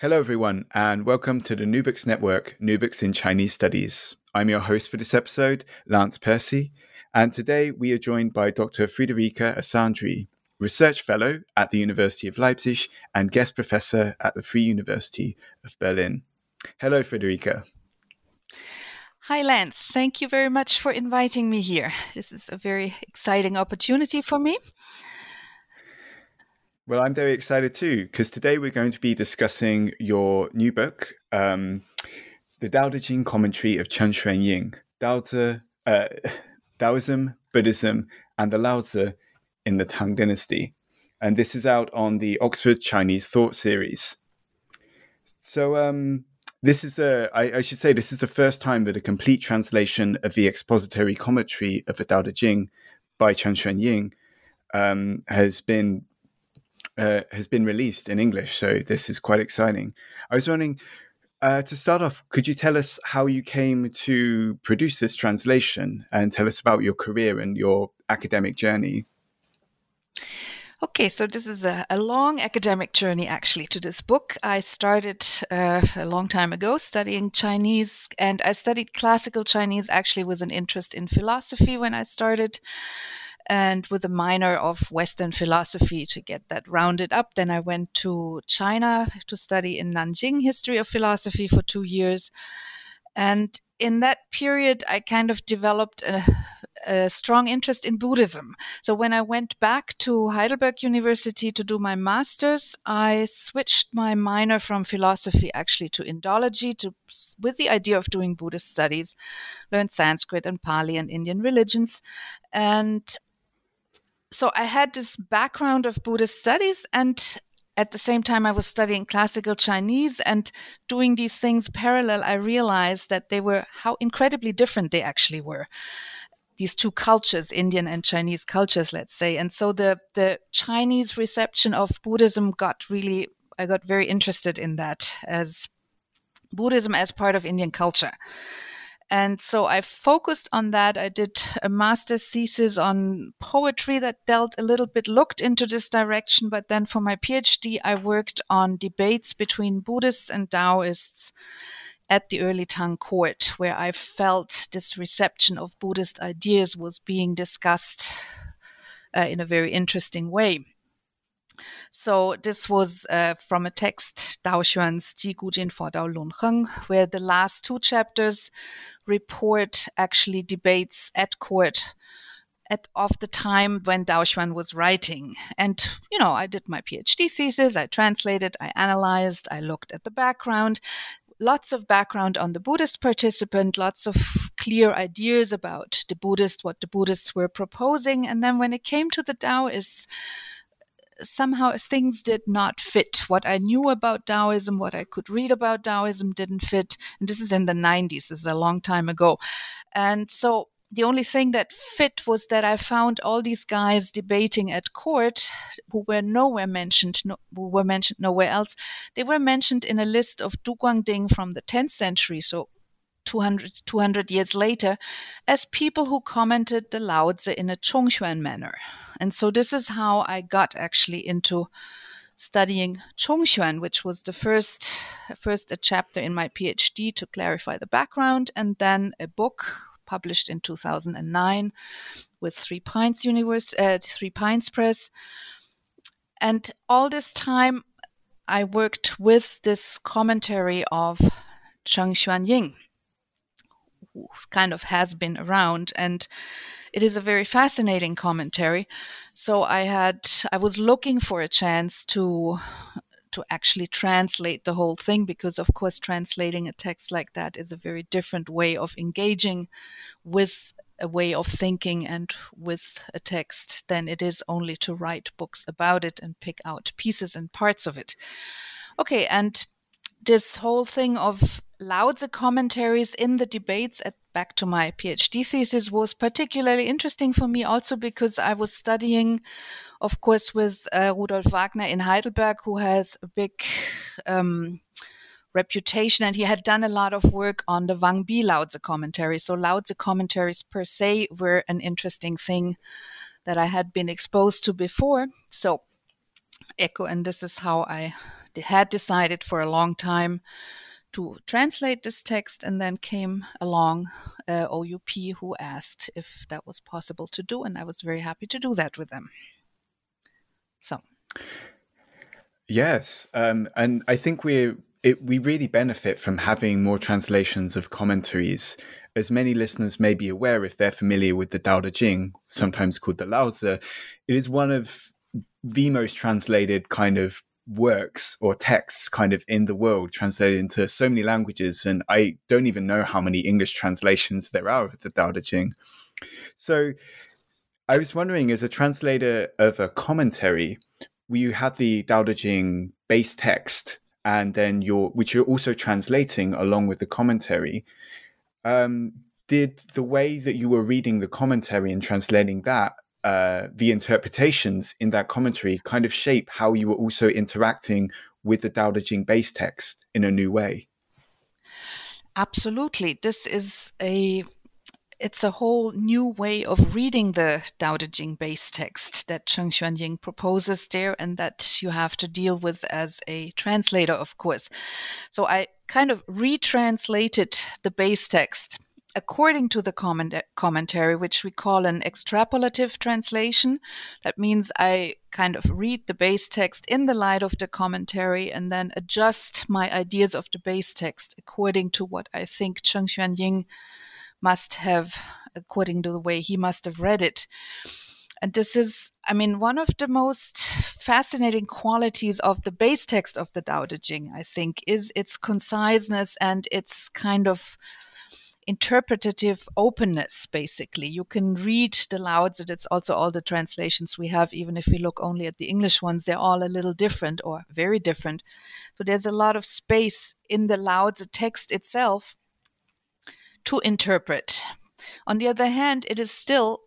Hello everyone, and welcome to the New Books Network, New Books in Chinese Studies. I'm your host for this episode, Lance Percy, and today we are joined by Dr. Friederike Assandri, Research Fellow at the University of Leipzig and Guest Professor at the Free University of Berlin. Hello, Friederike. Hi, Lance. Thank you very much for inviting me here. This is a very exciting opportunity for me. Well, I'm very excited too, because today we're going to be discussing your new book, The Tao Te Ching Commentary of Cheng Xuanying, Taoism, Buddhism, and the Laozi in the Tang Dynasty. And this is out on the Oxford Chinese Thought Series. So this is the first time that a complete translation of the expository commentary of the Tao Te Ching by Cheng Xuanying has been released in English, so this is quite exciting. I was wondering, to start off, could you tell us how you came to produce this translation and tell us about your career and your academic journey? Okay, so this is a long academic journey, actually, to this book. I started a long time ago studying Chinese, and I studied classical Chinese, actually, with an interest in philosophy when I started, and with a minor of Western philosophy to get that rounded up. Then I went to China to study in Nanjing history of philosophy for 2 years. And in that period, I kind of developed a strong interest in Buddhism. So when I went back to Heidelberg University to do my master's, I switched my minor from philosophy actually to Indology, with the idea of doing Buddhist studies, learned Sanskrit and Pali and Indian religions. And so I had this background of Buddhist studies, and at the same time I was studying classical Chinese and doing these things parallel. I realized that how incredibly different they actually were, these two cultures, Indian and Chinese cultures, let's say. And so the Chinese reception of Buddhism I got very interested in that, as Buddhism as part of Indian culture. And so I focused on that. I did a master's thesis on poetry that looked into this direction. But then for my PhD, I worked on debates between Buddhists and Taoists at the early Tang court, where I felt this reception of Buddhist ideas was being discussed in a very interesting way. So this was from a text, Daoxuan's Ji Gu Jin Fo Dao Lun Heng, where the last two chapters report actually debates at court of the time when Daoxuan was writing. And, you know, I did my PhD thesis, I translated, I analyzed, I looked at the background. Lots of background on the Buddhist participant, lots of clear ideas about what the Buddhists were proposing. And then when it came to the Taoists, somehow things did not fit. What I knew about Taoism, what I could read about Taoism didn't fit. And this is in the 90s. This is a long time ago. And so the only thing that fit was that I found all these guys debating at court who were mentioned nowhere else. They were mentioned in a list of Du Guangding from the 10th century, so 200 years later, as people who commented the Laozi in a Chongxuan manner. And so this is how I got actually into studying Chongxuan, which was the first a chapter in my PhD to clarify the background, and then a book published in 2009 with Three Pines Press. And all this time I worked with this commentary of Cheng Xuanying, who kind of has been around, and it is a very fascinating commentary. So I was looking for a chance to actually translate the whole thing, because of course translating a text like that is a very different way of engaging with a way of thinking and with a text than it is only to write books about it and pick out pieces and parts of it. Okay, and this whole thing of Laozi commentaries in the debates, back to my PhD thesis, was particularly interesting for me also because I was studying, of course, with Rudolf Wagner in Heidelberg, who has a big reputation, and he had done a lot of work on the Wang Bi Laozi commentaries. So Laozi commentaries per se were an interesting thing that I had been exposed to before. So echo, and this is how I had decided for a long time to translate this text, and then came along OUP, who asked if that was possible to do, and I was very happy to do that with them. So. Yes, and I think we really benefit from having more translations of commentaries. As many listeners may be aware, if they're familiar with the Tao Te Ching, sometimes called the Laozi, it is one of the most translated kind of works or texts kind of in the world, translated into so many languages, and I don't even know how many English translations there are of the Tao Te Ching. So I was wondering, as a translator of a commentary, you had the Tao Te Ching base text, and then which you're also translating along with the commentary. Did the way that you were reading the commentary and translating that, the interpretations in that commentary, kind of shape how you were also interacting with the Tao Te Ching base text in a new way? Absolutely. It's a whole new way of reading the Tao Te Ching base text that Cheng Xuanying proposes there, and that you have to deal with as a translator, of course. So I kind of retranslated the base text according to the commentary, which we call an extrapolative translation. That means I kind of read the base text in the light of the commentary and then adjust my ideas of the base text according to what I think Cheng Xuanying must have, according to the way he must have read it. And this is, I mean, one of the most fascinating qualities of the base text of the Tao Te Ching, I think, is its conciseness and its kind of interpretative openness, basically. You can read the Laozi, that's also all the translations we have, even if we look only at the English ones, they're all a little different or very different. So there's a lot of space in the Laozi text itself to interpret. On the other hand, it is still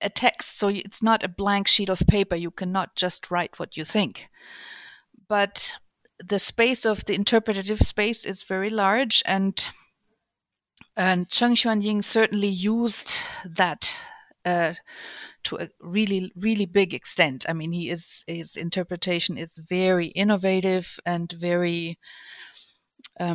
a text, so it's not a blank sheet of paper. You cannot just write what you think. But the space of the interpretative space is very large, and Cheng Xuanying certainly used that to a really, really big extent. I mean, his interpretation is very innovative and very, how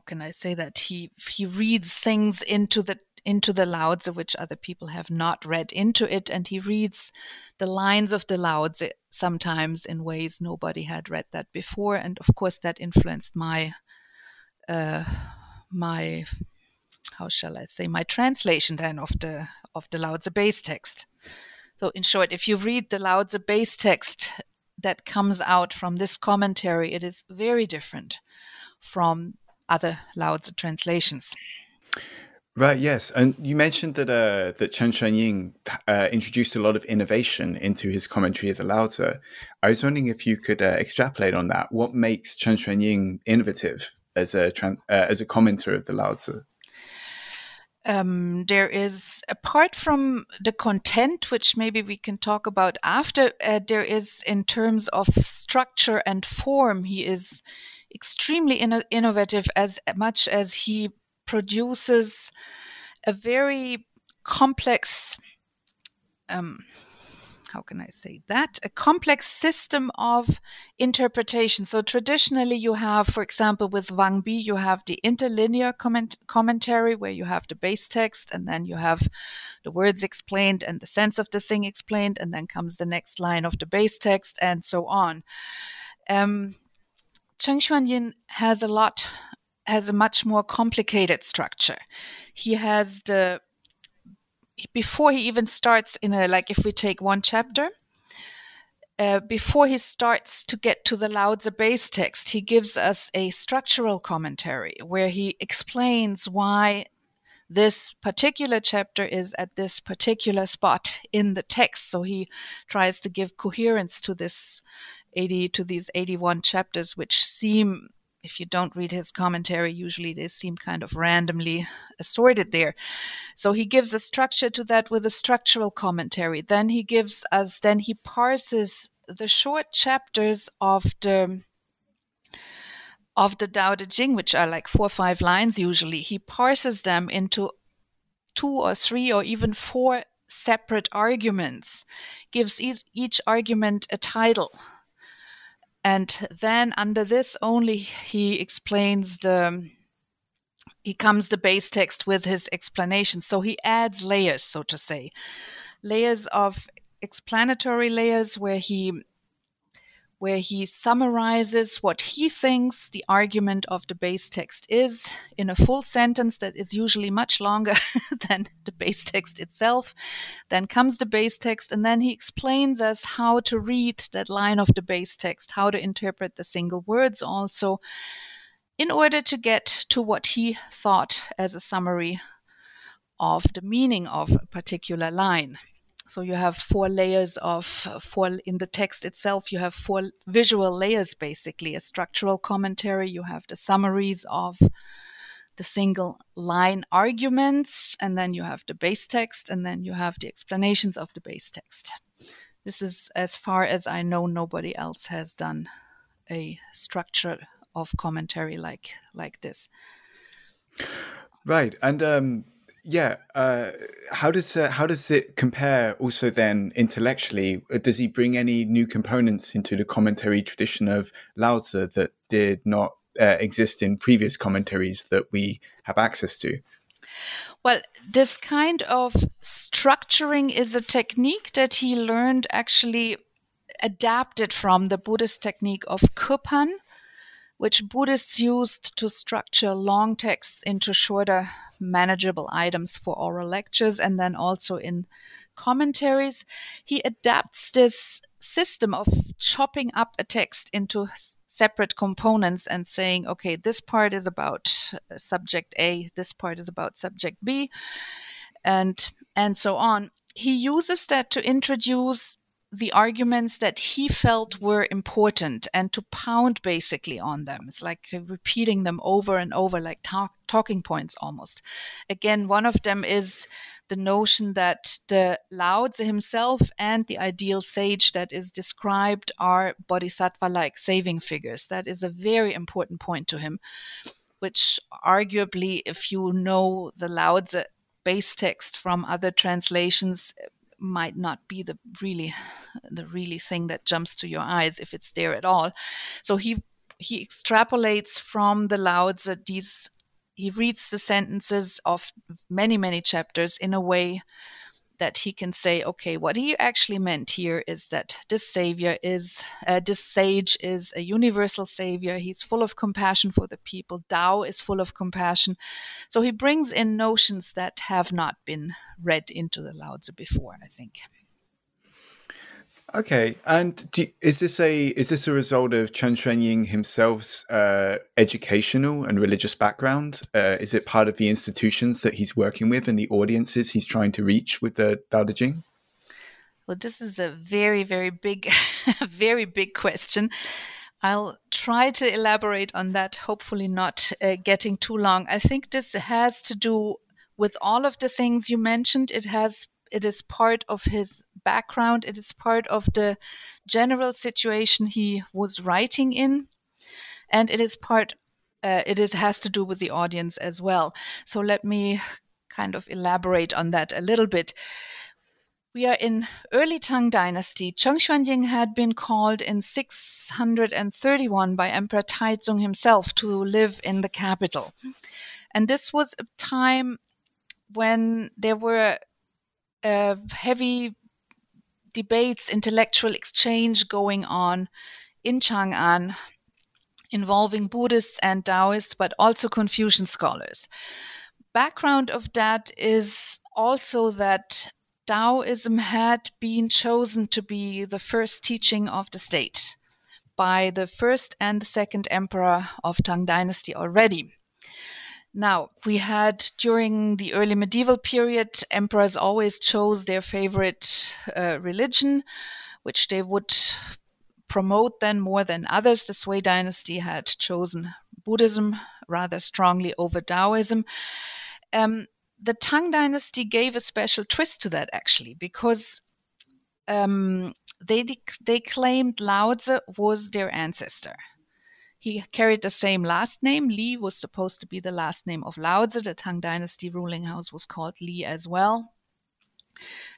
can I say that? He reads things into the Laozi which other people have not read into it, and he reads the lines of the Laozi sometimes in ways nobody had read that before, and of course that influenced my how shall I say, my translation then of the Laozi base text. So in short, if you read the Laozi base text that comes out from this commentary, it is very different from other Laozi translations. Right, yes. And you mentioned that Cheng Xuanying introduced a lot of innovation into his commentary of the Laozi. I was wondering if you could extrapolate on that. What makes Cheng Xuanying innovative as a commenter of the Laozi? There is, apart from the content, which maybe we can talk about after, there is, in terms of structure and form, he is extremely innovative, as much as he produces a very complex, how can I say that? A complex system of interpretation. So traditionally you have, for example, with Wang Bi, you have the interlinear commentary where you have the base text and then you have the words explained and the sense of the thing explained, and then comes the next line of the base text and so on. Cheng Xuanying has a much more complicated structure. He has before he even starts if we take one chapter, before he starts to get to the Laozi base text, he gives us a structural commentary where he explains why this particular chapter is at this particular spot in the text. So he tries to give coherence to these 81 chapters, which seem, if you don't read his commentary, usually they seem kind of randomly assorted there. So he gives a structure to that with a structural commentary. Then he parses the short chapters of the Tao Te Ching, which are like 4 or 5 lines usually. He parses them into 2 or 3 or even 4 separate arguments, gives each argument a title. And then under this only he explains he comes the base text with his explanation. So he adds layers, so to say. Layers of explanatory layers where he summarizes what he thinks the argument of the base text is in a full sentence that is usually much longer than the base text itself. Then comes the base text, and then he explains us how to read that line of the base text, how to interpret the single words also, in order to get to what he thought as a summary of the meaning of a particular line. So you have 4 layers in the text itself, you have 4 visual layers, basically a structural commentary. You have the summaries of the single line arguments, and then you have the base text, and then you have the explanations of the base text. This is, as far as I know, nobody else has done a structure of commentary like this. Right. And, how does it compare also then intellectually? Does he bring any new components into the commentary tradition of Laozi that did not exist in previous commentaries that we have access to? Well, this kind of structuring is a technique that he learned, actually adapted from the Buddhist technique of Kupan, which Buddhists used to structure long texts into shorter manageable items for oral lectures and then also in commentaries. He adapts this system of chopping up a text into separate components and saying, okay, this part is about subject A, this part is about subject B, and so on. He uses that to introduce the arguments that he felt were important and to pound basically on them. It's like repeating them over and over, like talking points almost. Again, one of them is the notion that the Laozi himself and the ideal sage that is described are bodhisattva-like saving figures. That is a very important point to him, which arguably, if you know the Laozi base text from other translations, might not be the really thing that jumps to your eyes, if it's there at all. So he extrapolates from the Laozi these. He reads the sentences of many chapters in a way that he can say, okay, what he actually meant here is that this sage is a universal savior. He's full of compassion for the people. Tao is full of compassion. So he brings in notions that have not been read into the Laozi before, I think. Okay, and is this a result of Cheng Xuanying himself's educational and religious background? Is it part of the institutions that he's working with and the audiences he's trying to reach with the Tao Te Ching? Well, this is a very, very big, very big question. I'll try to elaborate on that, hopefully not getting too long. I think this has to do with all of the things you mentioned. It is part of his background. It is part of the general situation he was writing in, and it is part. It has to do with the audience as well. So let me kind of elaborate on that a little bit. We are in early Tang Dynasty. Cheng Xuanying had been called in 631 by Emperor Taizong himself to live in the capital, and this was a time when there were heavy debates, intellectual exchange going on in Chang'an involving Buddhists and Taoists, but also Confucian scholars. Background of that is also that Taoism had been chosen to be the first teaching of the state by the first and the second emperor of Tang Dynasty already. Now, we had during the early medieval period, emperors always chose their favorite religion, which they would promote then more than others. The Sui dynasty had chosen Buddhism rather strongly over Taoism. The Tang dynasty gave a special twist to that, actually, because they claimed Lao Tzu was their ancestor. He carried the same last name. Li was supposed to be the last name of Lao Tzu. The Tang Dynasty ruling house was called Li as well.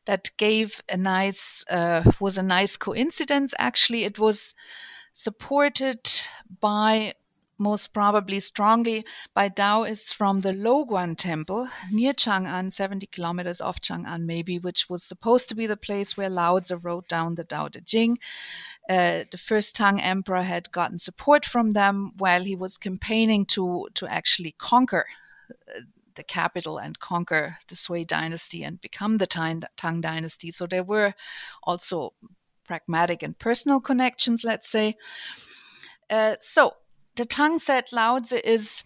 That gave a nice, was a nice coincidence, actually. It was supported by, most probably strongly, by Taoists from the Loguan Temple near Chang'an, 70 kilometers off Chang'an maybe, which was supposed to be the place where Lao Tzu wrote down the Tao Te Ching. The first Tang emperor had gotten support from them while he was campaigning to actually conquer the capital and conquer the Sui dynasty and become the Tang dynasty. So there were also pragmatic and personal connections, let's say. The Tang said Lao Tzu is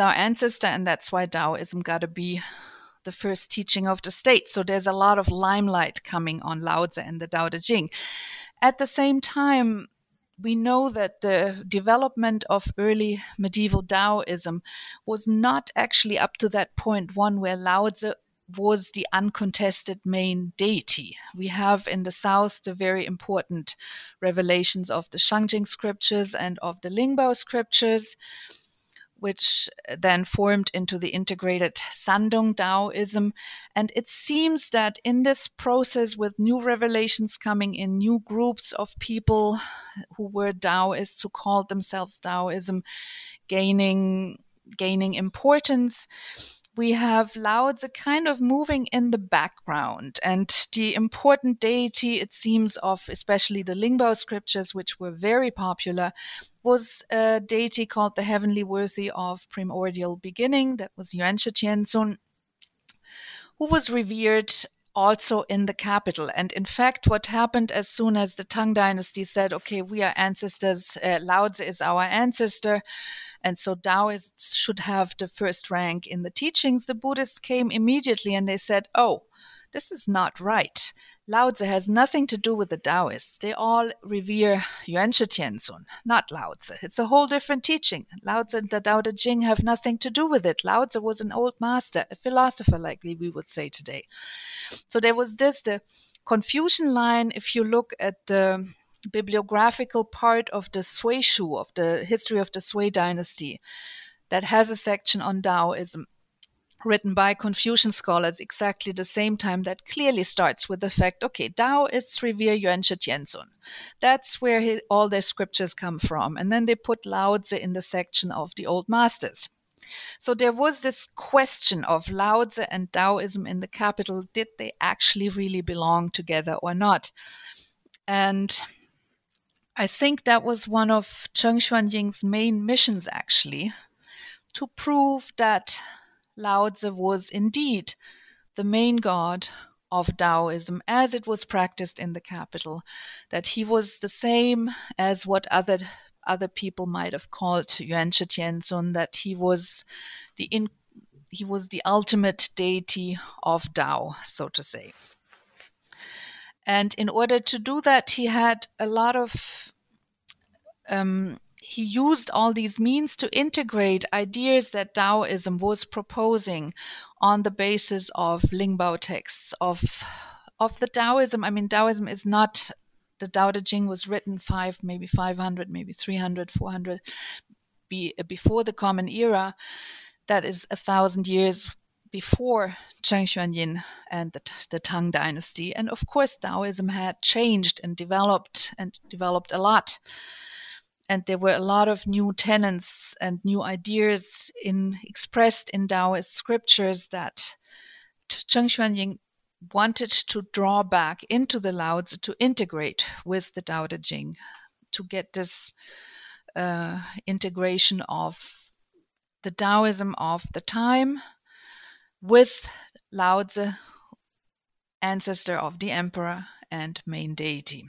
our ancestor, and that's why Taoism got to be the first teaching of the state. So there's a lot of limelight coming on Lao Tzu and the Tao Te Ching. At the same time, we know that the development of early medieval Taoism was not actually up to that point one where Lao Tzu was the uncontested main deity. We have in the south the very important revelations of the Shangjing scriptures and of the Lingbao scriptures, which then formed into the integrated Sandong Taoism. And it seems that in this process, with new revelations coming in, new groups of people who were Taoists, who called themselves Taoism, gaining importance, we have Lao Tzu kind of moving in the background, and the important deity, it seems, of especially the Lingbao scriptures, which were very popular, was a deity called the Heavenly Worthy of Primordial Beginning. That was Yuanshi Tianzun, who was revered also in the capital. And in fact, what happened as soon as the Tang dynasty said, okay, we are ancestors, Lao Tzu is our ancestor, and so Taoists should have the first rank in the teachings, the Buddhists came immediately and they said, oh, this is not right. Lao Tzu has nothing to do with the Taoists. They all revere Yuanshi Tianzun, not Lao Tzu. It's a whole different teaching. Lao Tzu and the Tao Te Ching have nothing to do with it. Lao Tzu was an old master, a philosopher, likely we would say today. So there was this, the Confucian line, if you look at the bibliographical part of the Sui Shu, of the history of the Sui dynasty, that has a section on Taoism written by Confucian scholars exactly the same time, that clearly starts with the fact, okay, Taoists revere Yuanshi Tianzun. That's where all their scriptures come from. And then they put Lao Tzu in the section of the old masters. So there was this question of Lao Tzu and Taoism in the capital. Did they actually really belong together or not? And I think that was one of Cheng Xuanying's main missions, actually, to prove that Lao Tzu was indeed the main god of Taoism as it was practiced in the capital, that he was the same as what other people might have called Yuanshi Tianzun, that he was the ultimate deity of Tao, so to say. And in order to do that, he had a lot of, he used all these means to integrate ideas that Taoism was proposing on the basis of Lingbao texts, of the Taoism. I mean, Taoism is not, the Tao Te Ching was written 500, maybe 300, 400 before the Common Era. That is 1,000 years before Cheng Xuanying and the Tang dynasty. And of course, Taoism had changed and developed a lot. And there were a lot of new tenets and new ideas expressed in Taoist scriptures that Cheng Xuanying wanted to draw back into the Lao Tzu, to integrate with the Tao Te Ching, to get this integration of the Taoism of the time with Lao Tzu, ancestor of the emperor and main deity.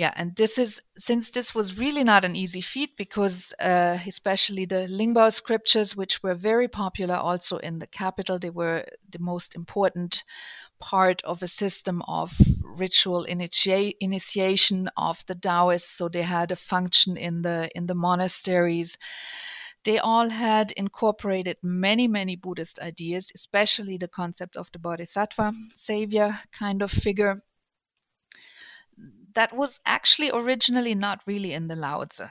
Yeah, and this is, since this was really not an easy feat, because especially the Lingbao scriptures, which were very popular also in the capital, they were the most important part of a system of ritual initiation of the Taoists. So they had a function in the monasteries. They all had incorporated many, many Buddhist ideas, especially the concept of the bodhisattva, savior kind of figure. That was actually originally not really in the Lao Tzu.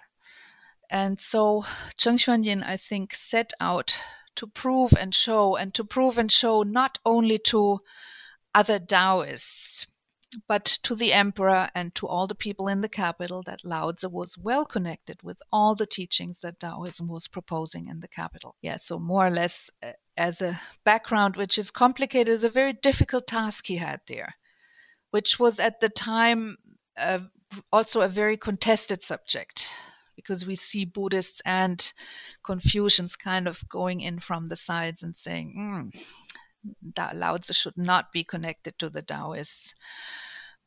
And so Cheng Xuanying, I think, set out to prove and show, and to prove and show not only to other Taoists, but to the emperor and to all the people in the capital, that Lao Tzu was well connected with all the teachings that Taoism was proposing in the capital. Yeah, so more or less as a background, which is complicated, is a very difficult task he had there, which was at the time also a very contested subject, because we see Buddhists and Confucians kind of going in from the sides and saying, that Lao Tzu should not be connected to the Taoists,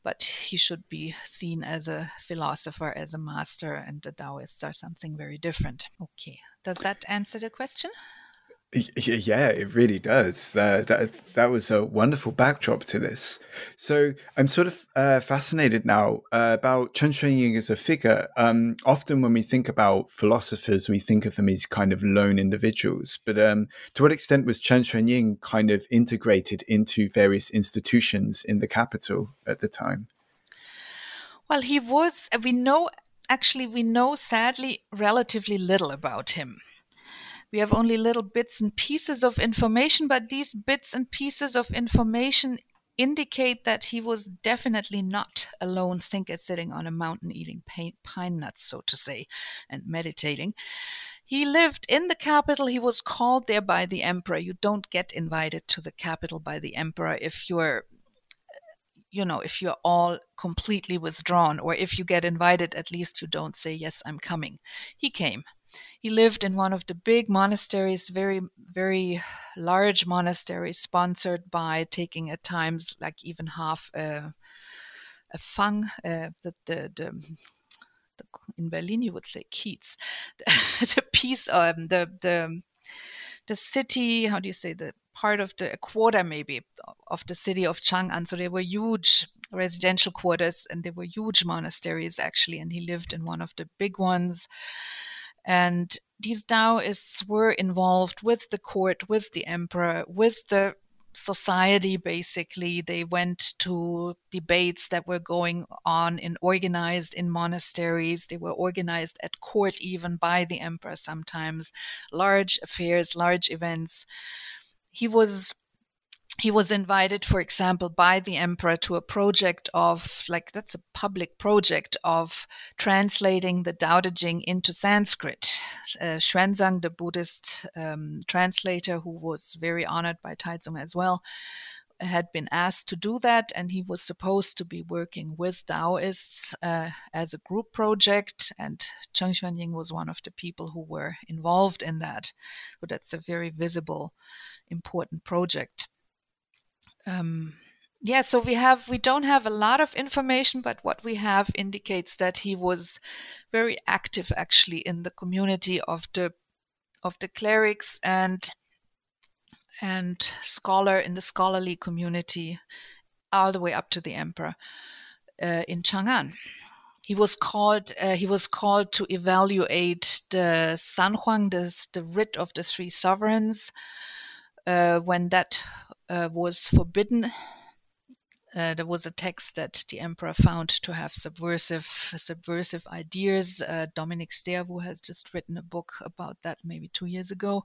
but he should be seen as a philosopher, as a master, and the Taoists are something very different. Okay, does that answer the question? Yeah, it really does. That was a wonderful backdrop to this. So I'm sort of fascinated now about Cheng Xuanying as a figure. Often when we think about philosophers, we think of them as kind of lone individuals. But to what extent was Cheng Xuanying kind of integrated into various institutions in the capital at the time? Well, he was, we know sadly relatively little about him. We have only little bits and pieces of information, but these bits and pieces of information indicate that he was definitely not a lone thinker sitting on a mountain eating pine nuts, so to say, and meditating. He lived in the capital. He was called there by the emperor. You don't get invited to the capital by the emperor if you're, if you're all completely withdrawn, or if you get invited, at least you don't say, yes, I'm coming. He came. He lived in one of the big monasteries, very, very large monastery, sponsored by taking at times like even half a fang, in Berlin you would say kietz, the piece, the city, how do you say, the part of the quarter maybe of the city of Chang'an. So they were huge residential quarters, and they were huge monasteries actually, and he lived in one of the big ones. And these Taoists were involved with the court, with the emperor, with the society, basically. They went to debates that were going on and organized in monasteries. They were organized at court even by the emperor sometimes. Large affairs, large events. He was invited, for example, by the emperor to a project of, that's a public project of translating the Tao Te Ching into Sanskrit. Xuanzang, the Buddhist translator who was very honored by Taizong as well, had been asked to do that, and he was supposed to be working with Taoists as a group project, and Cheng Xuanying was one of the people who were involved in that. So that's a very visible, important project. So we don't have a lot of information, but what we have indicates that he was very active actually in the community of the clerics and scholar, in the scholarly community, all the way up to the emperor in Chang'an. He was called to evaluate the Sanhuang, the writ of the three sovereigns, when that was forbidden. There was a text that the emperor found to have subversive ideas. Dominic Stervu has just written a book about that maybe 2 years ago,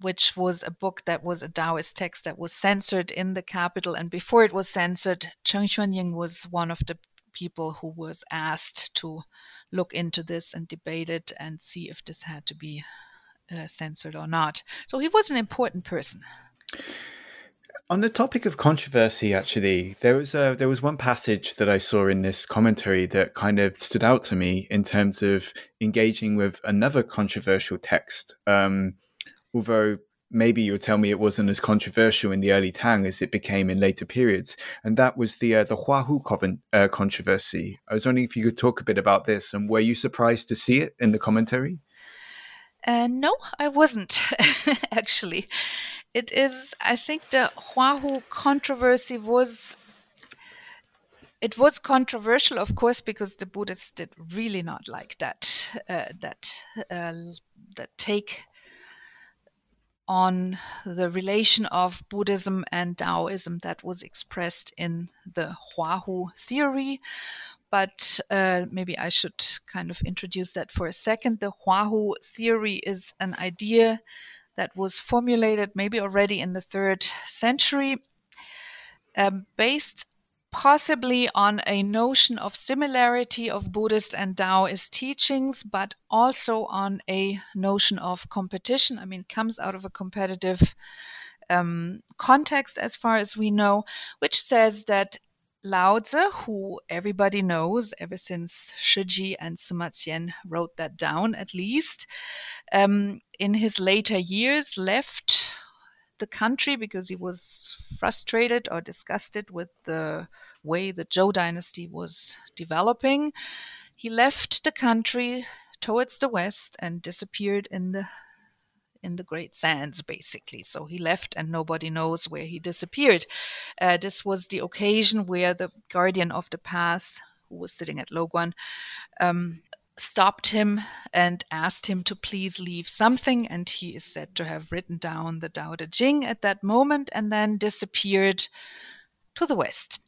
which was a book that was a Taoist text that was censored in the capital. And before it was censored, Cheng Xuanying was one of the people who was asked to look into this and debate it and see if this had to be censored or not. So he was an important person. On the topic of controversy, actually, there was one passage that I saw in this commentary that kind of stood out to me in terms of engaging with another controversial text. Although maybe you'll tell me it wasn't as controversial in the early Tang as it became in later periods, and that was the Huahu Covenant controversy. I was wondering if you could talk a bit about this, and were you surprised to see it in the commentary? No, I wasn't, actually. It is, I think the Huahu controversy was, it was controversial, of course, because the Buddhists did really not like that take on the relation of Buddhism and Taoism that was expressed in the Huahu theory. But maybe I should kind of introduce that for a second. The Huahu theory is an idea that was formulated maybe already in the 3rd century, based possibly on a notion of similarity of Buddhist and Taoist teachings, but also on a notion of competition. I mean, it comes out of a competitive context, as far as we know, which says that Laozi, who everybody knows ever since Shiji and Sima Qian wrote that down, at least, in his later years left the country because he was frustrated or disgusted with the way the Zhou dynasty was developing. He left the country towards the west and disappeared in the Great Sands, basically. So he left and nobody knows where he disappeared. This was the occasion where the guardian of the pass, who was sitting at Loguan, stopped him and asked him to please leave something. And he is said to have written down the Tao Te Ching at that moment and then disappeared to the west.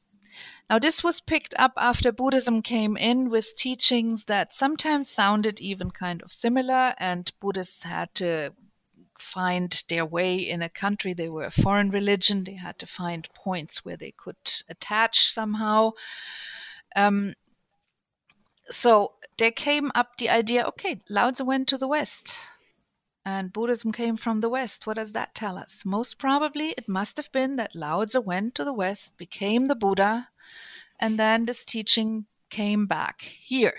Now, this was picked up after Buddhism came in with teachings that sometimes sounded even kind of similar, and Buddhists had to find their way in a country. They were a foreign religion. They had to find points where they could attach somehow. So there came up the idea, okay, Laozi went to the West and Buddhism came from the West. What does that tell us? Most probably it must have been that Laozi went to the West, became the Buddha, and then this teaching came back here.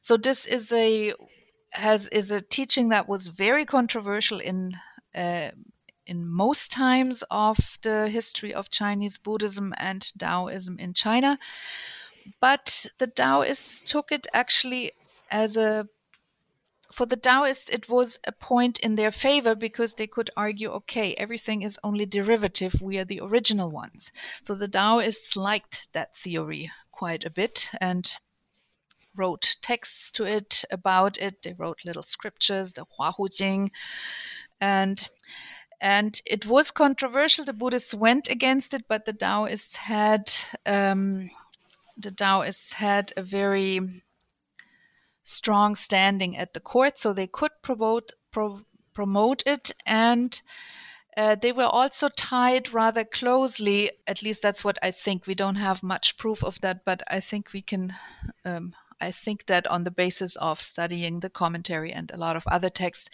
So this is a teaching that was very controversial in most times of the history of Chinese Buddhism and Taoism in China. But the Taoists took it actually for the Taoists, it was a point in their favor because they could argue, okay, everything is only derivative. We are the original ones. So the Taoists liked that theory quite a bit and wrote texts to it, about it. They wrote little scriptures, the Huahu Jing. And it was controversial. The Buddhists went against it, but the Taoists had... The Taoists had a very strong standing at the court, so they could promote it. And they were also tied rather closely, at least that's what I think. We don't have much proof of that, but I think we can... I think that on the basis of studying the commentary and a lot of other texts,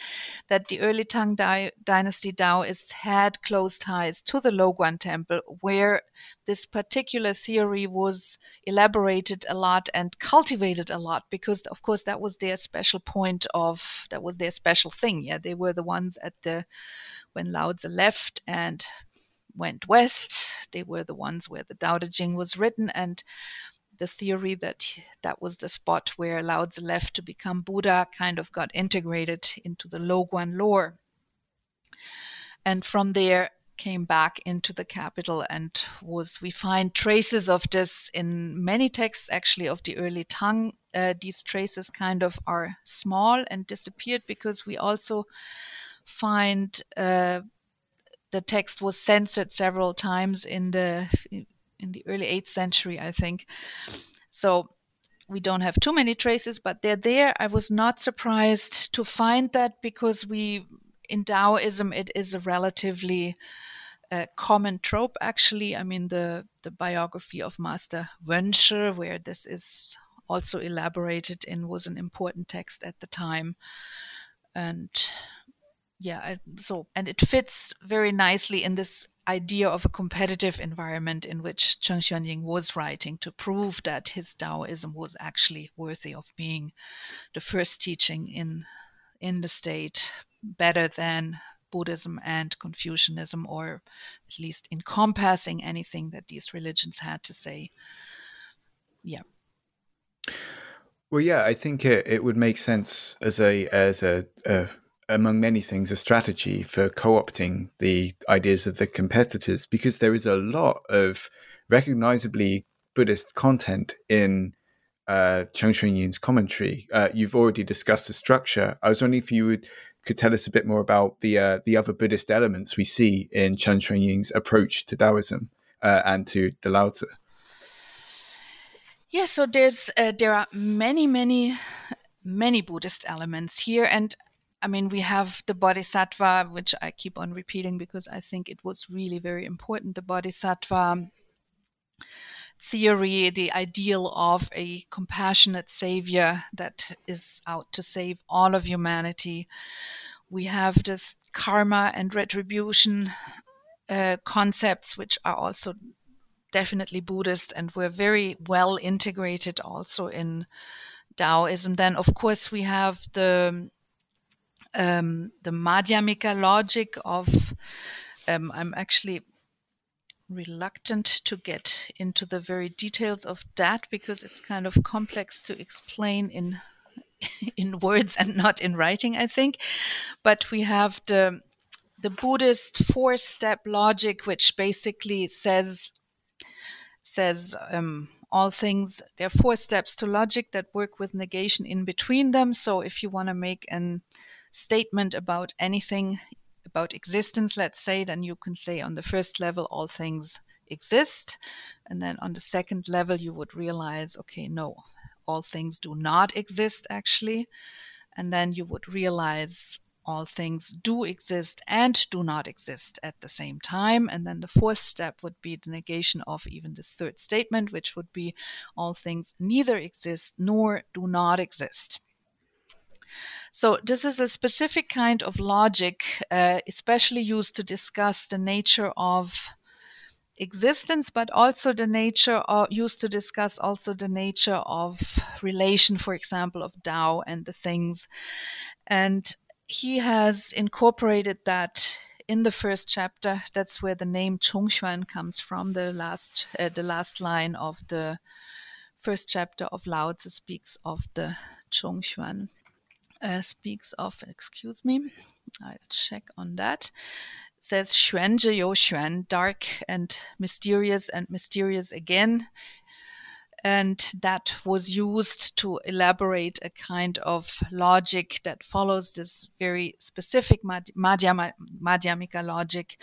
that the early Tang Dynasty Taoists had close ties to the Loguan Temple, where this particular theory was elaborated a lot and cultivated a lot, because of course that was their special point of, that was their special thing. Yeah, they were the ones when Laozi left and went west, they were the ones where the Tao Te Ching was written, and the theory that was the spot where Laozi left to become Buddha kind of got integrated into the Loguan lore. And from there came back into the capital and we find traces of this in many texts, actually, of the early Tang. These traces kind of are small and disappeared because we also find the text was censored several times in the early 8th century, I think. So we don't have too many traces, but they're there. I was not surprised to find that because in Taoism, it is a relatively common trope, actually. I mean, the biography of Master Wenshi, where this is also elaborated in, was an important text at the time. And and it fits very nicely in this idea of a competitive environment in which Cheng Xuanying was writing to prove that his Taoism was actually worthy of being the first teaching in the state, better than Buddhism and Confucianism, or at least encompassing anything that these religions had to say. Yeah. Well, yeah, I think it would make sense as a among many things, a strategy for co-opting the ideas of the competitors, because there is a lot of recognizably Buddhist content in Cheng Xuanying's commentary. You've already discussed the structure. I was wondering if you could tell us a bit more about the other Buddhist elements we see in Cheng Xuanying's approach to Taoism and to the Lao Tzu. Yeah, so there are many, many, many Buddhist elements here. And I mean, we have the bodhisattva, which I keep on repeating because I think it was really very important, the bodhisattva theory, the ideal of a compassionate savior that is out to save all of humanity. We have this karma and retribution concepts, which are also definitely Buddhist and were very well integrated also in Taoism. Then, of course, we have the Madhyamika logic of, I'm actually reluctant to get into the very details of that because it's kind of complex to explain in words and not in writing, I think. But we have the Buddhist four-step logic, which basically says all things, there are four steps to logic that work with negation in between them. So if you want to make an statement about anything, about existence, let's say, then you can say on the first level, all things exist. And then on the second level, you would realize, okay, no, all things do not exist, actually. And then you would realize all things do exist and do not exist at the same time. And then the fourth step would be the negation of even this third statement, which would be all things neither exist nor do not exist. So this is a specific kind of logic, especially used to discuss the nature of existence, but also the nature of relation, for example, of Tao and the things. And he has incorporated that in the first chapter. That's where the name Chongxuan comes from. The last line of the first chapter of Lao Tzu speaks of the Chongxuan. I'll check on that. It says, Xuan zhi you xuan, dark and mysterious again. And that was used to elaborate a kind of logic that follows this very specific Madhyamika logic.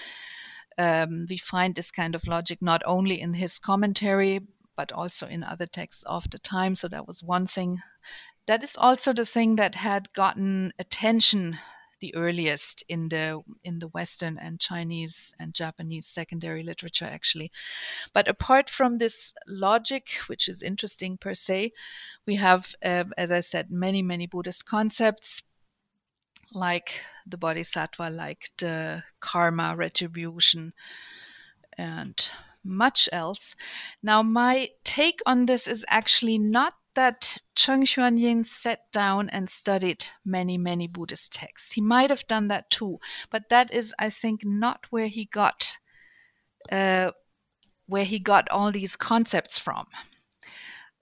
We find this kind of logic not only in his commentary, but also in other texts of the time. So that was one thing. That is also the thing that had gotten attention the earliest in the Western and Chinese and Japanese secondary literature, actually. But apart from this logic, which is interesting per se, we have, as I said, many, many Buddhist concepts like the bodhisattva, like the karma, retribution, and much else. Now, my take on this is actually not that Cheng Xuanying sat down and studied many, many Buddhist texts. He might have done that too, but that is, I think, not where he got all these concepts from.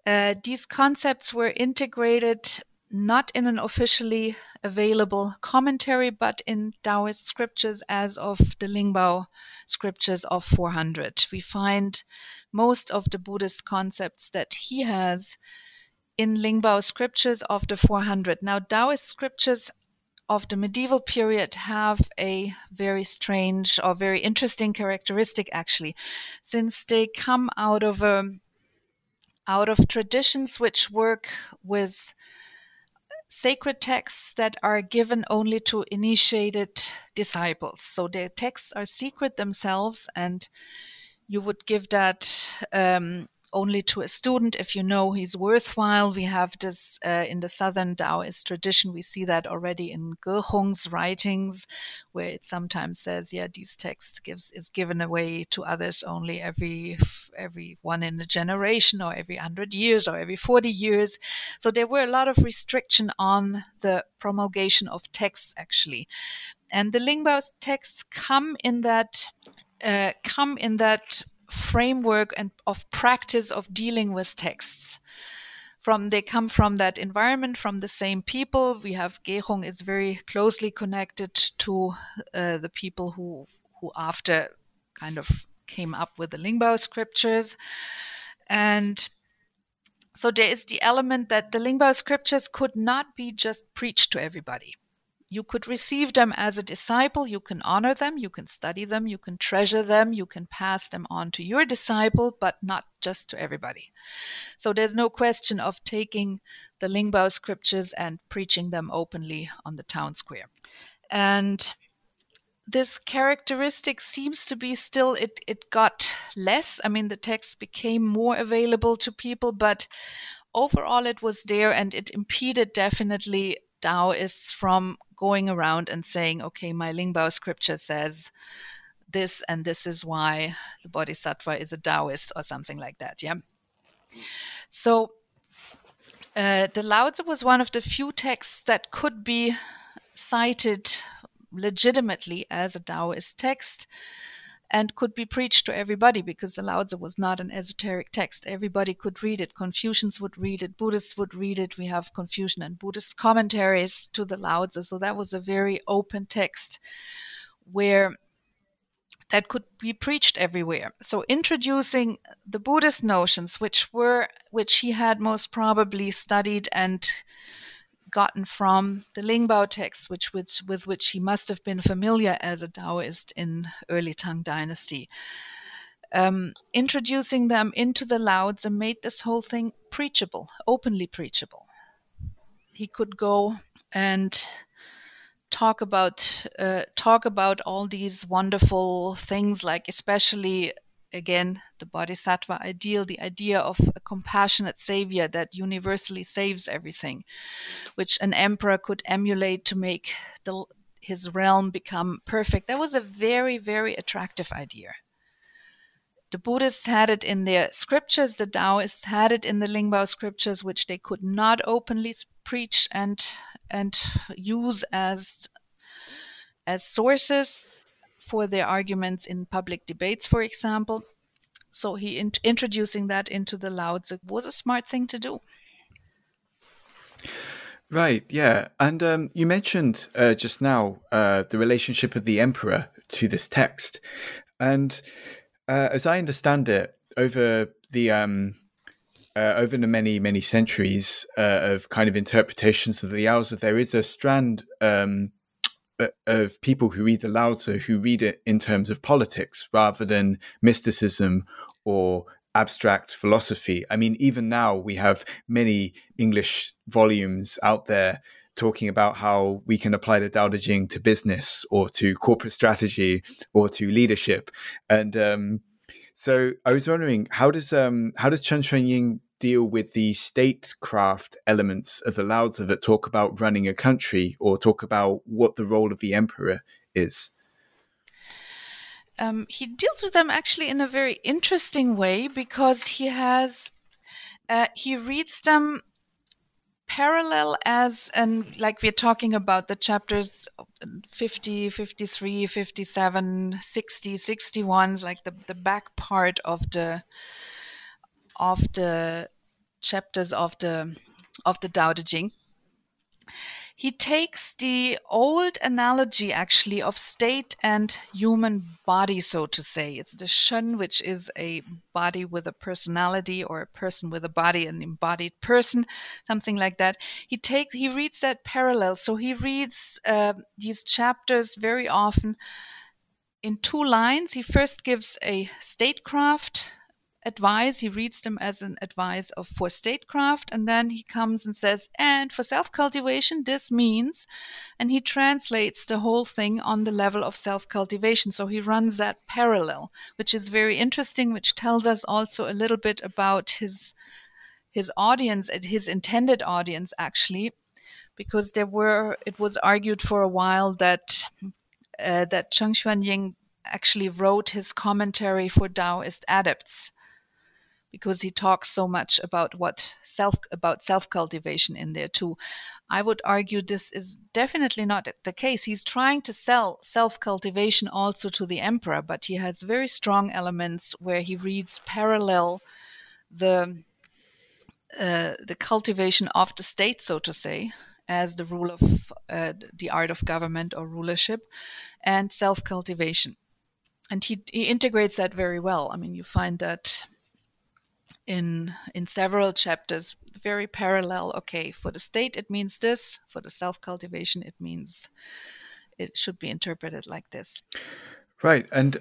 These concepts were integrated not in an officially available commentary, but in Taoist scriptures as of the Lingbao scriptures of 400. We find most of the Buddhist concepts that he has in Lingbao scriptures of the 400. Now, Taoist scriptures of the medieval period have a very strange or very interesting characteristic, actually, since they come out of traditions which work with sacred texts that are given only to initiated disciples. So their texts are secret themselves, and you would give that only to a student if you know he's worthwhile. We have this in the Southern Taoist tradition. We see that already in Ge Hong's writings, where it sometimes says, yeah, these texts is given away to others only every one in a generation, or every 100 years, or every 40 years. So there were a lot of restriction on the promulgation of texts, actually. And the Lingbao texts come in that framework and of practice of dealing with texts. They come from that environment, from the same people. We have Gehong is very closely connected to the people who after kind of came up with the Lingbao scriptures. And so there is the element that the Lingbao scriptures could not be just preached to everybody. You could receive them as a disciple, you can honor them, you can study them, you can treasure them, you can pass them on to your disciple, but not just to everybody. So there's no question of taking the Lingbao scriptures and preaching them openly on the town square. And this characteristic seems to be still, it got less. I mean, the text became more available to people, but overall it was there, and it impeded definitely Taoists from going around and saying, okay, my Lingbao scripture says this, and this is why the bodhisattva is a Taoist or something like that. Yeah. So the Laozi was one of the few texts that could be cited legitimately as a Taoist text and could be preached to everybody, because the Laozi was not an esoteric text. Everybody could read it. Confucians would read it. Buddhists would read it. We have Confucian and Buddhist commentaries to the Laozi. So that was a very open text where that could be preached everywhere. So introducing the Buddhist notions, which he had most probably studied and gotten from the Lingbao text, with which he must have been familiar as a Taoist in early Tang Dynasty. Introducing them into the Laozi made this whole thing preachable, openly preachable. He could go and talk about all these wonderful things, like especially, again, the bodhisattva ideal, the idea of a compassionate savior that universally saves everything, which an emperor could emulate to make his realm become perfect. That was a very, very attractive idea. The Buddhists had it in their scriptures. The Taoists had it in the Lingbao scriptures, which they could not openly preach and use as sources for their arguments in public debates, for example. So he introducing that into the Laozi was a smart thing to do. Right, yeah. And you mentioned just now the relationship of the emperor to this text. And as I understand it, over the many, many centuries of kind of interpretations of the Laozi, there is a strand of people who read the Laozi who read it in terms of politics rather than mysticism or abstract philosophy. I mean, even now we have many English volumes out there talking about how we can apply the Tao Te Ching to business or to corporate strategy or to leadership. And so I was wondering, how does Cheng Xuanying deal with the statecraft elements of the Laozi that talk about running a country or talk about what the role of the emperor is? He deals with them actually in a very interesting way, because he reads them parallel as, and like we're talking about the chapters 50, 53, 57, 60, 61, like the back part of the chapters of the Tao Te Ching. He takes the old analogy actually of state and human body, so to say. It's the Shen, which is a body with a personality, or a person with a body, an embodied person, something like that. He reads that parallel. So he reads these chapters very often in two lines. He first gives a statecraft advice. He reads them as an advice for statecraft, and then he comes and says, and for self-cultivation this means, and he translates the whole thing on the level of self-cultivation. So he runs that parallel, which is very interesting, which tells us also a little bit about his audience, his intended audience actually, because it was argued for a while that Cheng Xuanying actually wrote his commentary for Taoist adepts, because he talks so much about self-cultivation in there too. I would argue this is definitely not the case. He's trying to sell self-cultivation also to the emperor, but he has very strong elements where he reads parallel the cultivation of the state, so to say, as the rule of the art of government or rulership, and self-cultivation. And he integrates that very well. I mean, you find that in several chapters, very parallel. Okay, for the state it means this, for the self-cultivation it means it should be interpreted like this. Right, and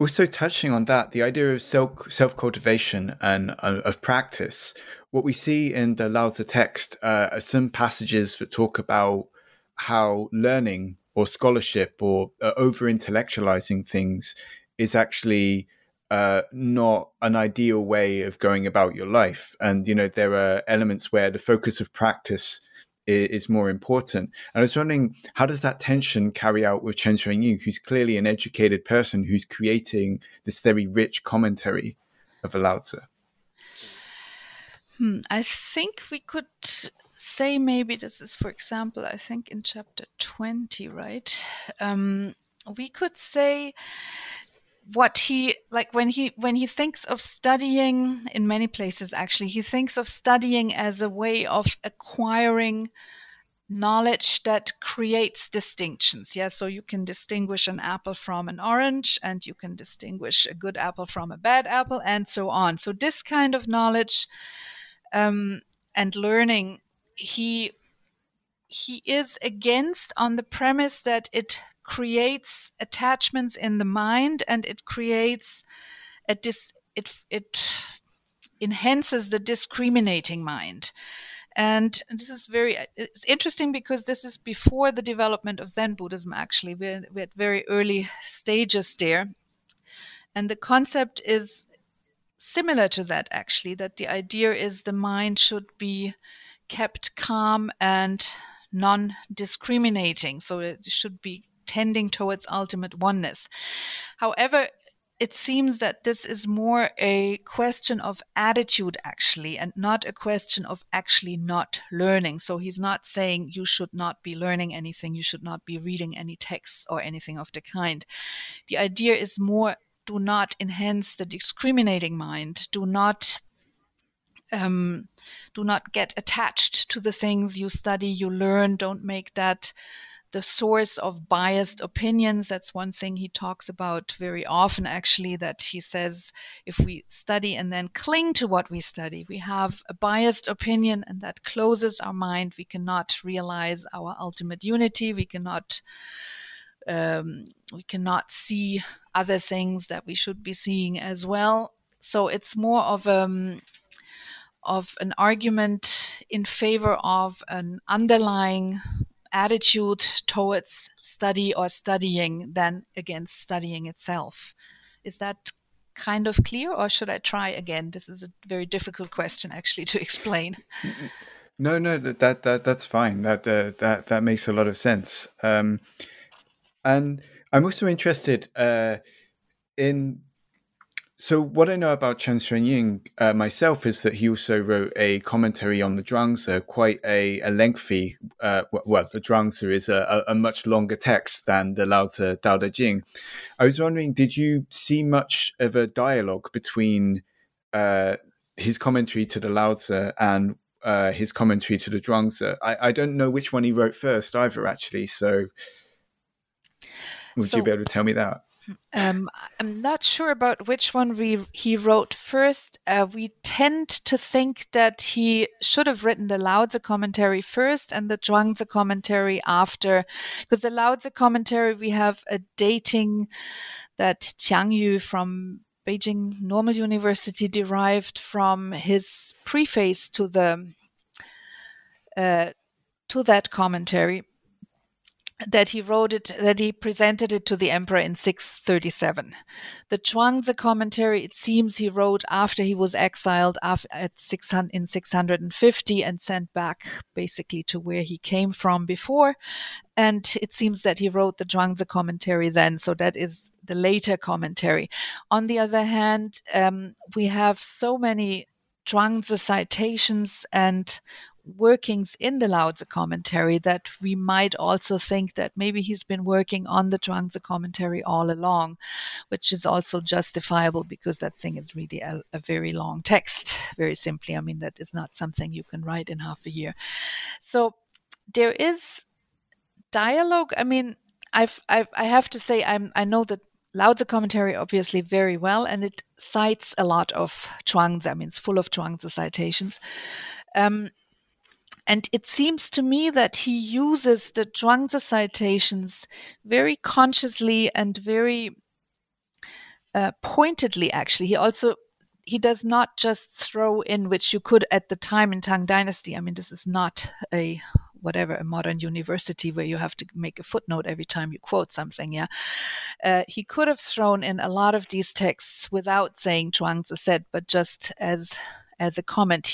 also touching on that, the idea of self-cultivation and of practice, what we see in the Laozi text are some passages that talk about how learning or scholarship or over-intellectualizing things is actually not an ideal way of going about your life. And, you know, there are elements where the focus of practice is more important. And I was wondering, how does that tension carry out with Cheng Xuanying, who's clearly an educated person who's creating this very rich commentary of Laozi? I think we could say maybe this is, for example, I think in chapter 20, right? We could say what he, like when he thinks of studying, in many places actually, he thinks of studying as a way of acquiring knowledge that creates distinctions. Yeah, so you can distinguish an apple from an orange, and you can distinguish a good apple from a bad apple, and so on. So this kind of knowledge and learning, he is against, on the premise that it creates attachments in the mind, and it creates it enhances the discriminating mind. And this is it's interesting, because this is before the development of Zen Buddhism, actually. We're at very early stages there. And the concept is similar to that, actually, that the idea is the mind should be kept calm and non-discriminating. So it should be tending towards ultimate oneness. However, it seems that this is more a question of attitude, actually, and not a question of actually not learning. So he's not saying you should not be learning anything, you should not be reading any texts or anything of the kind. The idea is more, do not enhance the discriminating mind. Do not get attached to the things you study, you learn. Don't make that the source of biased opinions. That's one thing he talks about very often, actually, that he says, if we study and then cling to what we study, we have a biased opinion, and that closes our mind. We cannot realize our ultimate unity. We cannot see other things that we should be seeing as well. So it's more of an argument in favor of an underlying attitude towards study or studying than against studying itself. Is that kind of clear, or should I try again? This is a very difficult question, actually, to explain. No, that's fine. That makes a lot of sense. And I'm also interested in. So what I know about Cheng Xuanying myself is that he also wrote a commentary on the Zhuangzi, quite a lengthy, the Zhuangzi is a much longer text than the Laozi Tao Te Ching. I was wondering, did you see much of a dialogue between his commentary to the Laozi and his commentary to the Zhuangzi? I don't know which one he wrote first either, actually, so would you be able to tell me that? I'm not sure about which one he wrote first. We tend to think that he should have written the Laozi commentary first and the Zhuangzi commentary after, because the Laozi commentary, we have a dating that Qiang Yu from Beijing Normal University derived from his preface to the to that commentary, that he wrote it, that he presented it to the emperor in 637. The Zhuangzi commentary, it seems he wrote after he was exiled in 650 and sent back basically to where he came from before. And it seems that he wrote the Zhuangzi commentary then. So that is the later commentary. On the other hand, we have so many Zhuangzi citations and workings in the Laozi commentary that we might also think that maybe he's been working on the Zhuangzi commentary all along, which is also justifiable because that thing is really a very long text, very simply. I mean, that is not something you can write in half a year. So there is dialogue. I mean, I have to say I know the Laozi commentary obviously very well, and it cites a lot of Zhuangzi. I mean, it's full of Zhuangzi citations. And it seems to me that he uses the Zhuangzi citations very consciously and very pointedly, actually. He does not just throw in, which you could at the time in Tang Dynasty. I mean, this is not a modern university where you have to make a footnote every time you quote something, yeah. He could have thrown in a lot of these texts without saying Zhuangzi said, but just as a comment.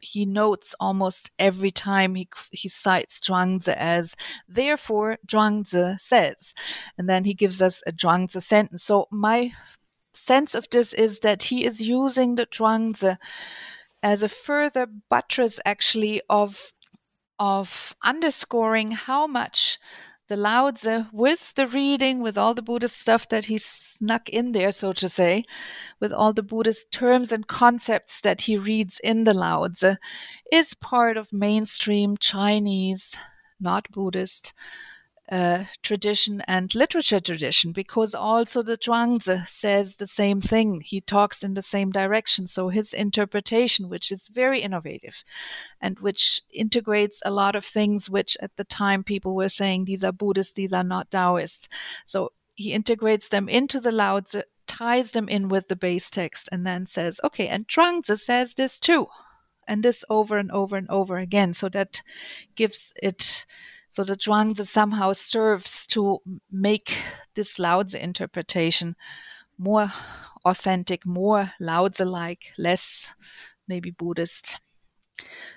He notes almost every time he cites Zhuangzi as, therefore, Zhuangzi says. And then he gives us a Zhuangzi sentence. So my sense of this is that he is using the Zhuangzi as a further buttress, actually, of underscoring how much the Laozi, with the reading, with all the Buddhist stuff that he snuck in there, so to say, with all the Buddhist terms and concepts that he reads in the Laozi, is part of mainstream Chinese, not Buddhist, tradition and literature tradition, because also the Zhuangzi says the same thing. He talks in the same direction. So his interpretation, which is very innovative and which integrates a lot of things which at the time people were saying, these are Buddhists, these are not Taoists. So he integrates them into the Laozi, ties them in with the base text, and then says, okay, and Zhuangzi says this too. And this over and over and over again. So that gives it... So the Zhuangzi somehow serves to make this Laozi interpretation more authentic, more Laozi-like, less maybe Buddhist.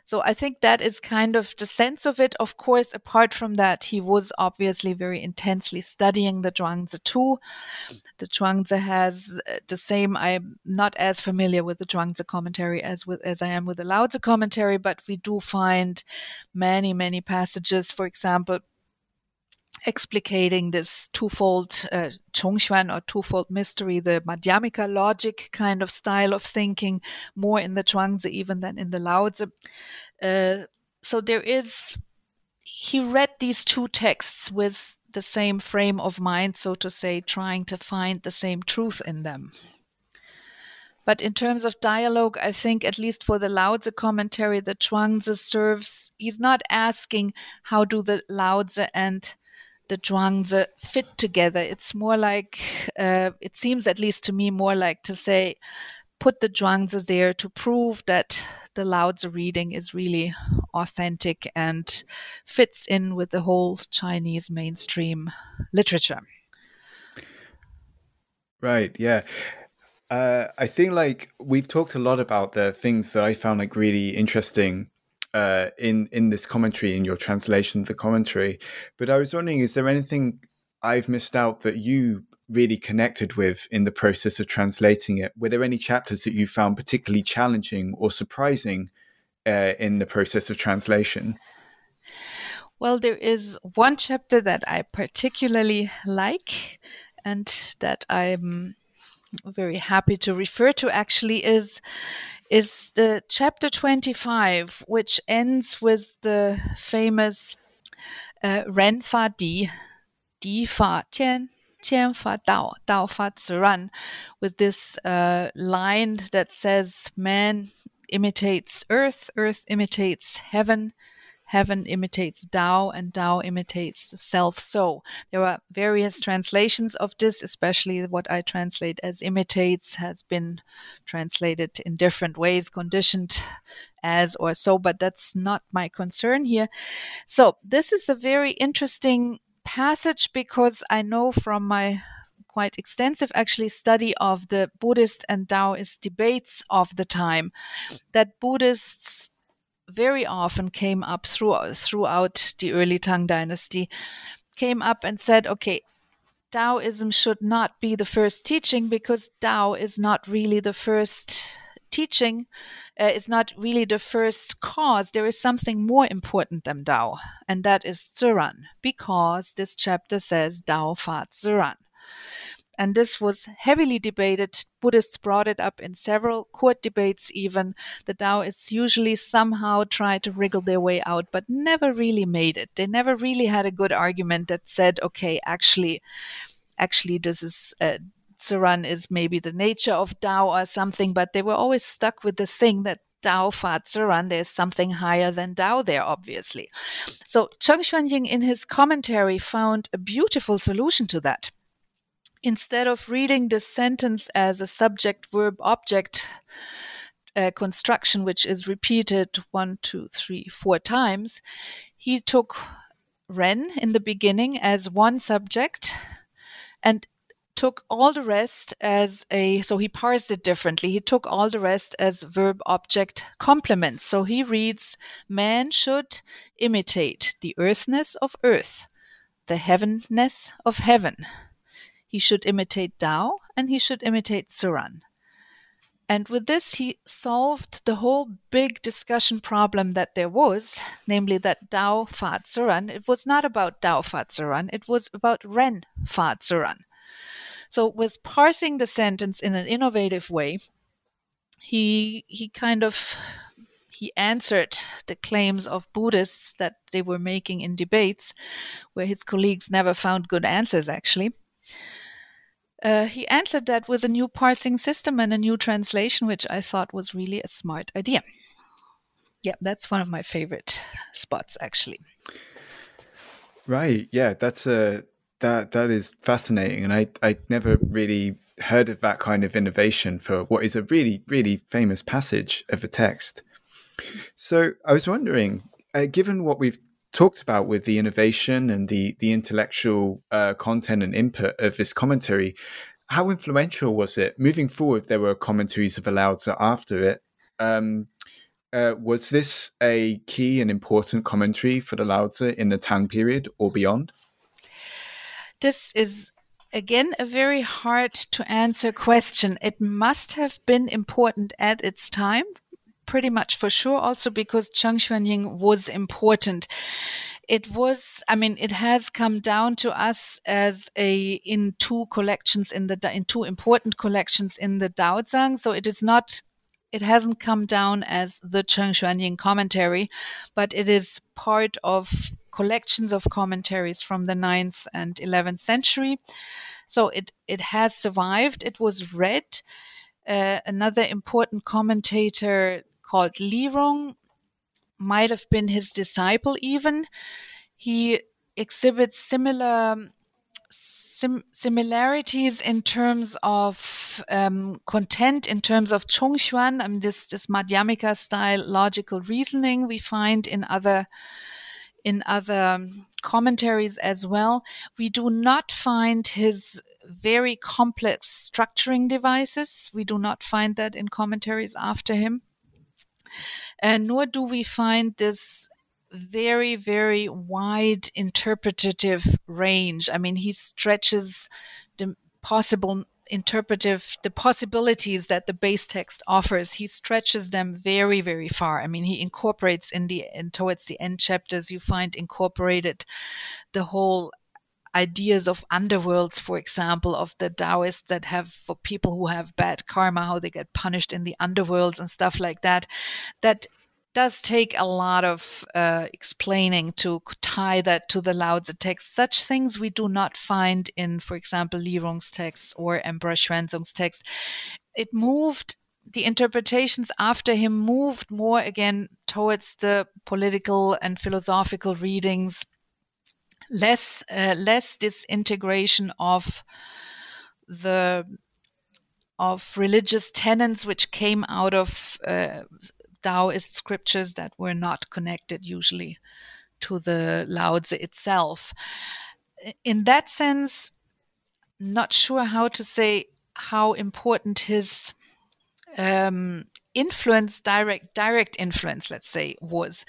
So I think that is kind of the sense of it. Of course, apart from that, he was obviously very intensely studying the Zhuangzi too. The Zhuangzi has the same. I'm not as familiar with the Zhuangzi commentary as I am with the Laozi commentary, but we do find many, many passages, for example, explicating this twofold Chongxuan or twofold mystery, the Madhyamika logic kind of style of thinking, more in the Zhuangzi even than in the Laozi. He read these two texts with the same frame of mind, so to say, trying to find the same truth in them. But in terms of dialogue, I think, at least for the Laozi commentary, the Zhuangzi serves, he's not asking how do the Laozi and the Zhuangzi fit together. It's more like, it seems at least to me, more like to say, put the Zhuangzi there to prove that the Laozi reading is really authentic and fits in with the whole Chinese mainstream literature. Right, yeah. I think like we've talked a lot about the things that I found like really interesting in this commentary, in your translation of the commentary, but I was wondering, is there anything I've missed out that you really connected with in the process of translating it? Were there any chapters that you found particularly challenging or surprising in the process of translation? Well, there is one chapter that I particularly like and that I'm very happy to refer to, actually, is the chapter 25, which ends with the famous Ren Fa Di, Di Fa Tian, Tian Fa Dao, Dao Fa Ziran, with this line that says, man imitates earth, earth imitates heaven, heaven imitates Tao, and Tao imitates the self. So there are various translations of this, especially what I translate as imitates has been translated in different ways, conditioned as or so, but that's not my concern here. So this is a very interesting passage because I know from my quite extensive actually study of the Buddhist and Taoist debates of the time that Buddhists very often came up throughout the early Tang Dynasty, came up and said, okay, Taoism should not be the first teaching because Tao is not really the first teaching, is not really the first cause. There is something more important than Tao, and that is Ziran, because this chapter says Tao Fa Ziran. And this was heavily debated. Buddhists brought it up in several court debates even. The Taoists usually somehow tried to wriggle their way out, but never really made it. They never really had a good argument that said, okay, actually this is, Ziran is maybe the nature of Tao or something, but they were always stuck with the thing that Tao Fa Ziran, there's something higher than Tao there, obviously. So Cheng Xuanying in his commentary found a beautiful solution to that. Instead of reading this sentence as a subject-verb-object construction, which is repeated 1, 2, 3, 4 times, he took Ren in the beginning as one subject and took all the rest as so he parsed it differently. He took all the rest as verb-object complements. So he reads, man should imitate the earthness of earth, the heavenness of heaven. He should imitate Tao and he should imitate Ziran. And with this, he solved the whole big discussion problem that there was, namely that Tao Fa Ziran. It was not about Tao Fa Ziran. It was about Ren Fa Ziran. So with parsing the sentence in an innovative way, he answered the claims of Buddhists that they were making in debates where his colleagues never found good answers, actually. He answered that with a new parsing system and a new translation, which I thought was really a smart idea. Yeah, that's one of my favorite spots, actually. Right. Yeah, that is fascinating, and I never really heard of that kind of innovation for what is a really, really famous passage of a text. So I was wondering, given what we've talked about with the innovation and the intellectual content and input of this commentary, how influential was it? Moving forward, there were commentaries of the Lao Tzu after it. Was this a key and important commentary for the Lao Tzu in the Tang period or beyond? This is, again, a very hard to answer question. It must have been important at its time. Pretty much for sure, also because Cheng Xuanying was important. It has come down to us as in two important collections in the Daozang. So it hasn't come down as the Cheng Xuanying commentary, but it is part of collections of commentaries from the 9th and 11th century. So it has survived. It was read. Another important commentator called Li Rong, might have been his disciple even. He exhibits similarities in terms of content, in terms of Chongxuan, this Madhyamika style logical reasoning we find in other commentaries as well. We do not find his very complex structuring devices. We do not find that in commentaries after him. And nor do we find this very, very wide interpretative range. He stretches the possible the possibilities that the base text offers. He stretches them very, very far. He incorporates towards the end chapters, you find incorporated the whole ideas of underworlds, for example, of the Taoists that have, for people who have bad karma, how they get punished in the underworlds and stuff like that. That does take a lot of explaining to tie that to the Lao Tzu text. Such things we do not find in, for example, Li Rong's text or Emperor Xuanzang's text. The interpretations after him moved more again towards the political and philosophical readings. Less disintegration of religious tenets which came out of Taoist scriptures that were not connected usually to the Lao Tzu itself. In that sense, not sure how to say how important his influence, direct influence, let's say, was.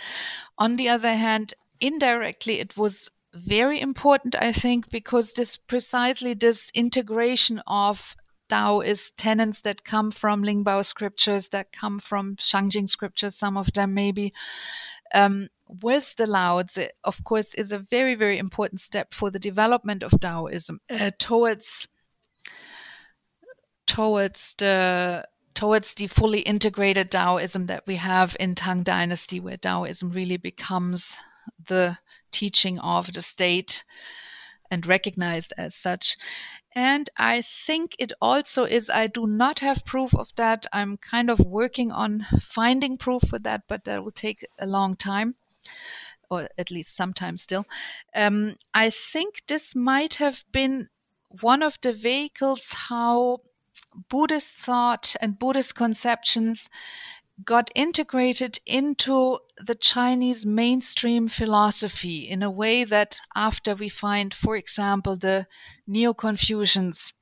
On the other hand, indirectly, it was very important, I think, because this integration of Taoist tenets that come from Lingbao scriptures, that come from Shangjing scriptures, some of them maybe, with the Laozi, of course, is a very, very important step for the development of Taoism towards the fully integrated Taoism that we have in Tang Dynasty, where Taoism really becomes the teaching of the state and recognized as such. And I think it also is, I do not have proof of that. I'm kind of working on finding proof for that, but that will take a long time, or at least some time still. I think this might have been one of the vehicles how Buddhist thought and Buddhist conceptions got integrated into the Chinese mainstream philosophy in a way that after we find, for example, the Neo-Confucians,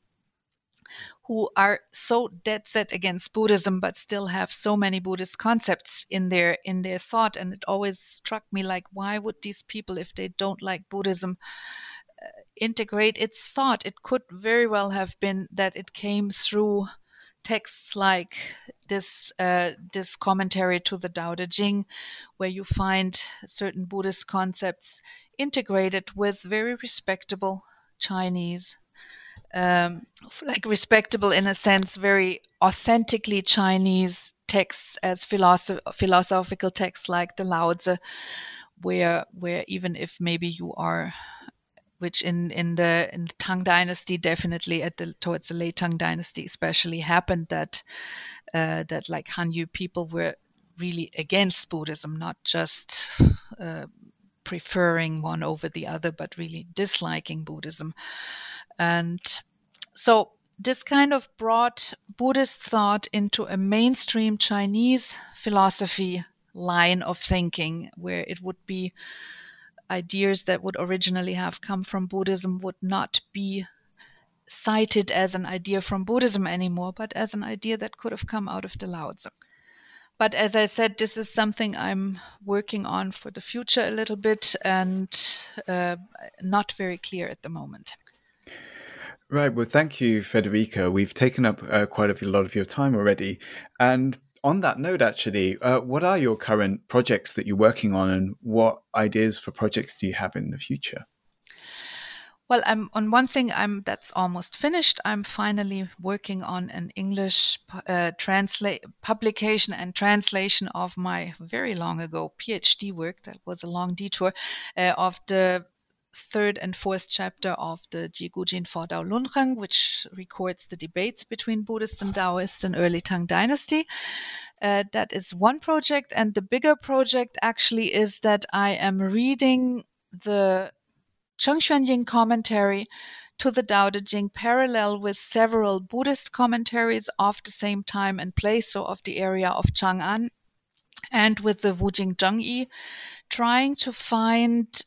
who are so dead set against Buddhism but still have so many Buddhist concepts in their thought. And it always struck me, like, why would these people, if they don't like Buddhism, integrate its thought? It could very well have been that it came through texts like this commentary to the Tao Te Ching, where you find certain Buddhist concepts integrated with very respectable Chinese, like respectable in a sense, very authentically Chinese texts as philosophical texts like the Laozi, where even if maybe you are, which in the Tang Dynasty, definitely towards the late Tang Dynasty especially, happened that like Han Yu people were really against Buddhism, not just preferring one over the other, but really disliking Buddhism. And so this kind of brought Buddhist thought into a mainstream Chinese philosophy line of thinking, where it would be ideas that would originally have come from Buddhism would not be cited as an idea from Buddhism anymore, but as an idea that could have come out of the Laozi. But as I said, this is something I'm working on for the future a little bit, and not very clear at the moment. Right. Well, thank you, Friederike. We've taken up quite a lot of your time already. And on that note, actually, what are your current projects that you're working on, and what ideas for projects do you have in the future? Well, that's almost finished. I'm finally working on an English publication and translation of my very long ago PhD work. That was a long detour of the 3rd and 4th chapter of the Ji Gu Jin Fo Dao Lun Heng, which records the debates between Buddhists and Taoists in early Tang Dynasty. That is one project. And the bigger project actually is that I am reading the Cheng Xuanying commentary to the Tao Te Ching, parallel with several Buddhist commentaries of the same time and place, so of the area of Chang'an, and with the Wu Jing Zheng Yi, trying to find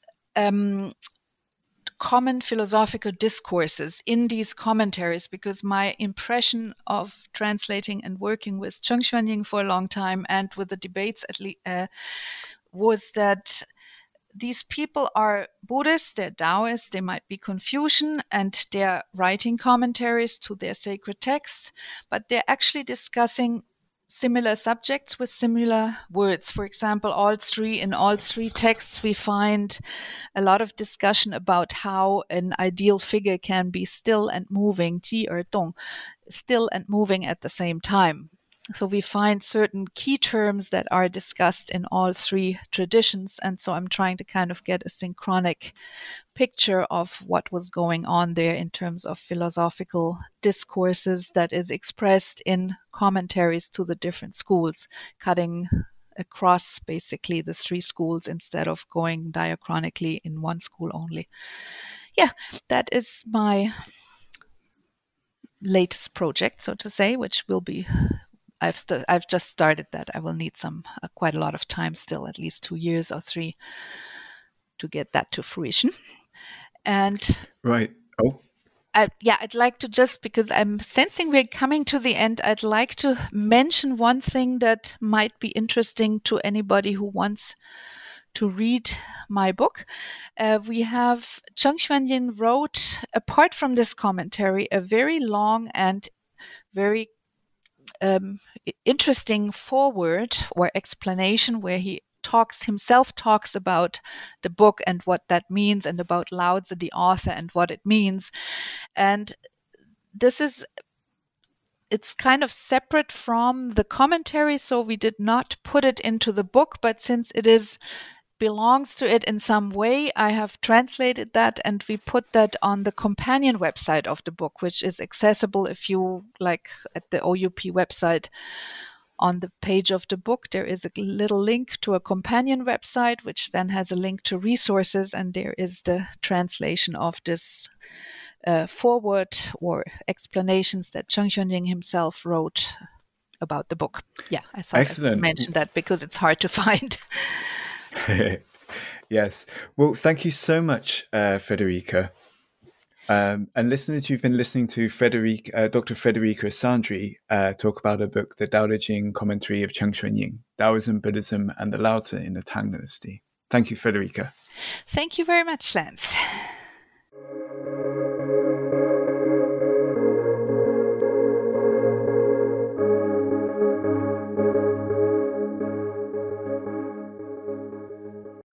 common philosophical discourses in these commentaries, because my impression of translating and working with Cheng Xuanying for a long time, and with the debates at least, was that these people are Buddhists, they're Taoists, they might be Confucian, and they're writing commentaries to their sacred texts, but they're actually discussing similar subjects with similar words. For example, in all three texts, we find a lot of discussion about how an ideal figure can be still and moving, qi er dong, still and moving at the same time. So we find certain key terms that are discussed in all three traditions. And so I'm trying to kind of get a synchronic picture of what was going on there in terms of philosophical discourses that is expressed in commentaries to the different schools, cutting across basically the three schools instead of going diachronically in one school only. Yeah, that is my latest project, so to say, which will be... I've just started that. I will need quite a lot of time still, at least 2 years or 3, to get that to fruition. And right. Oh. I'd like to just, because I'm sensing we're coming to the end, I'd like to mention one thing that might be interesting to anybody who wants to read my book, we have Cheng Xuanying wrote, apart from this commentary, a very long and very interesting foreword or explanation where he himself talks about the book and what that means, and about Laozi, the author, and what it means. And this is, it's kind of separate from the commentary, so we did not put it into the book, but since it belongs to it in some way, I have translated that, and we put that on the companion website of the book, which is accessible if you like at the OUP website. On the page of the book, there is a little link to a companion website, which then has a link to resources, and there is the translation of this foreword or explanations that Cheng Xuanying himself wrote about the book. Yeah, I thought Excellent. I mentioned that because it's hard to find. Yes. Well, thank you so much, Friederike. And listeners, you've been listening to Dr. Friederike Assandri talk about her book, The Tao Te Ching Commentary of Cheng Xuanying, Taoism, Buddhism, and the Laozi in the Tang Dynasty. Thank you, Friederike. Thank you very much, Lance.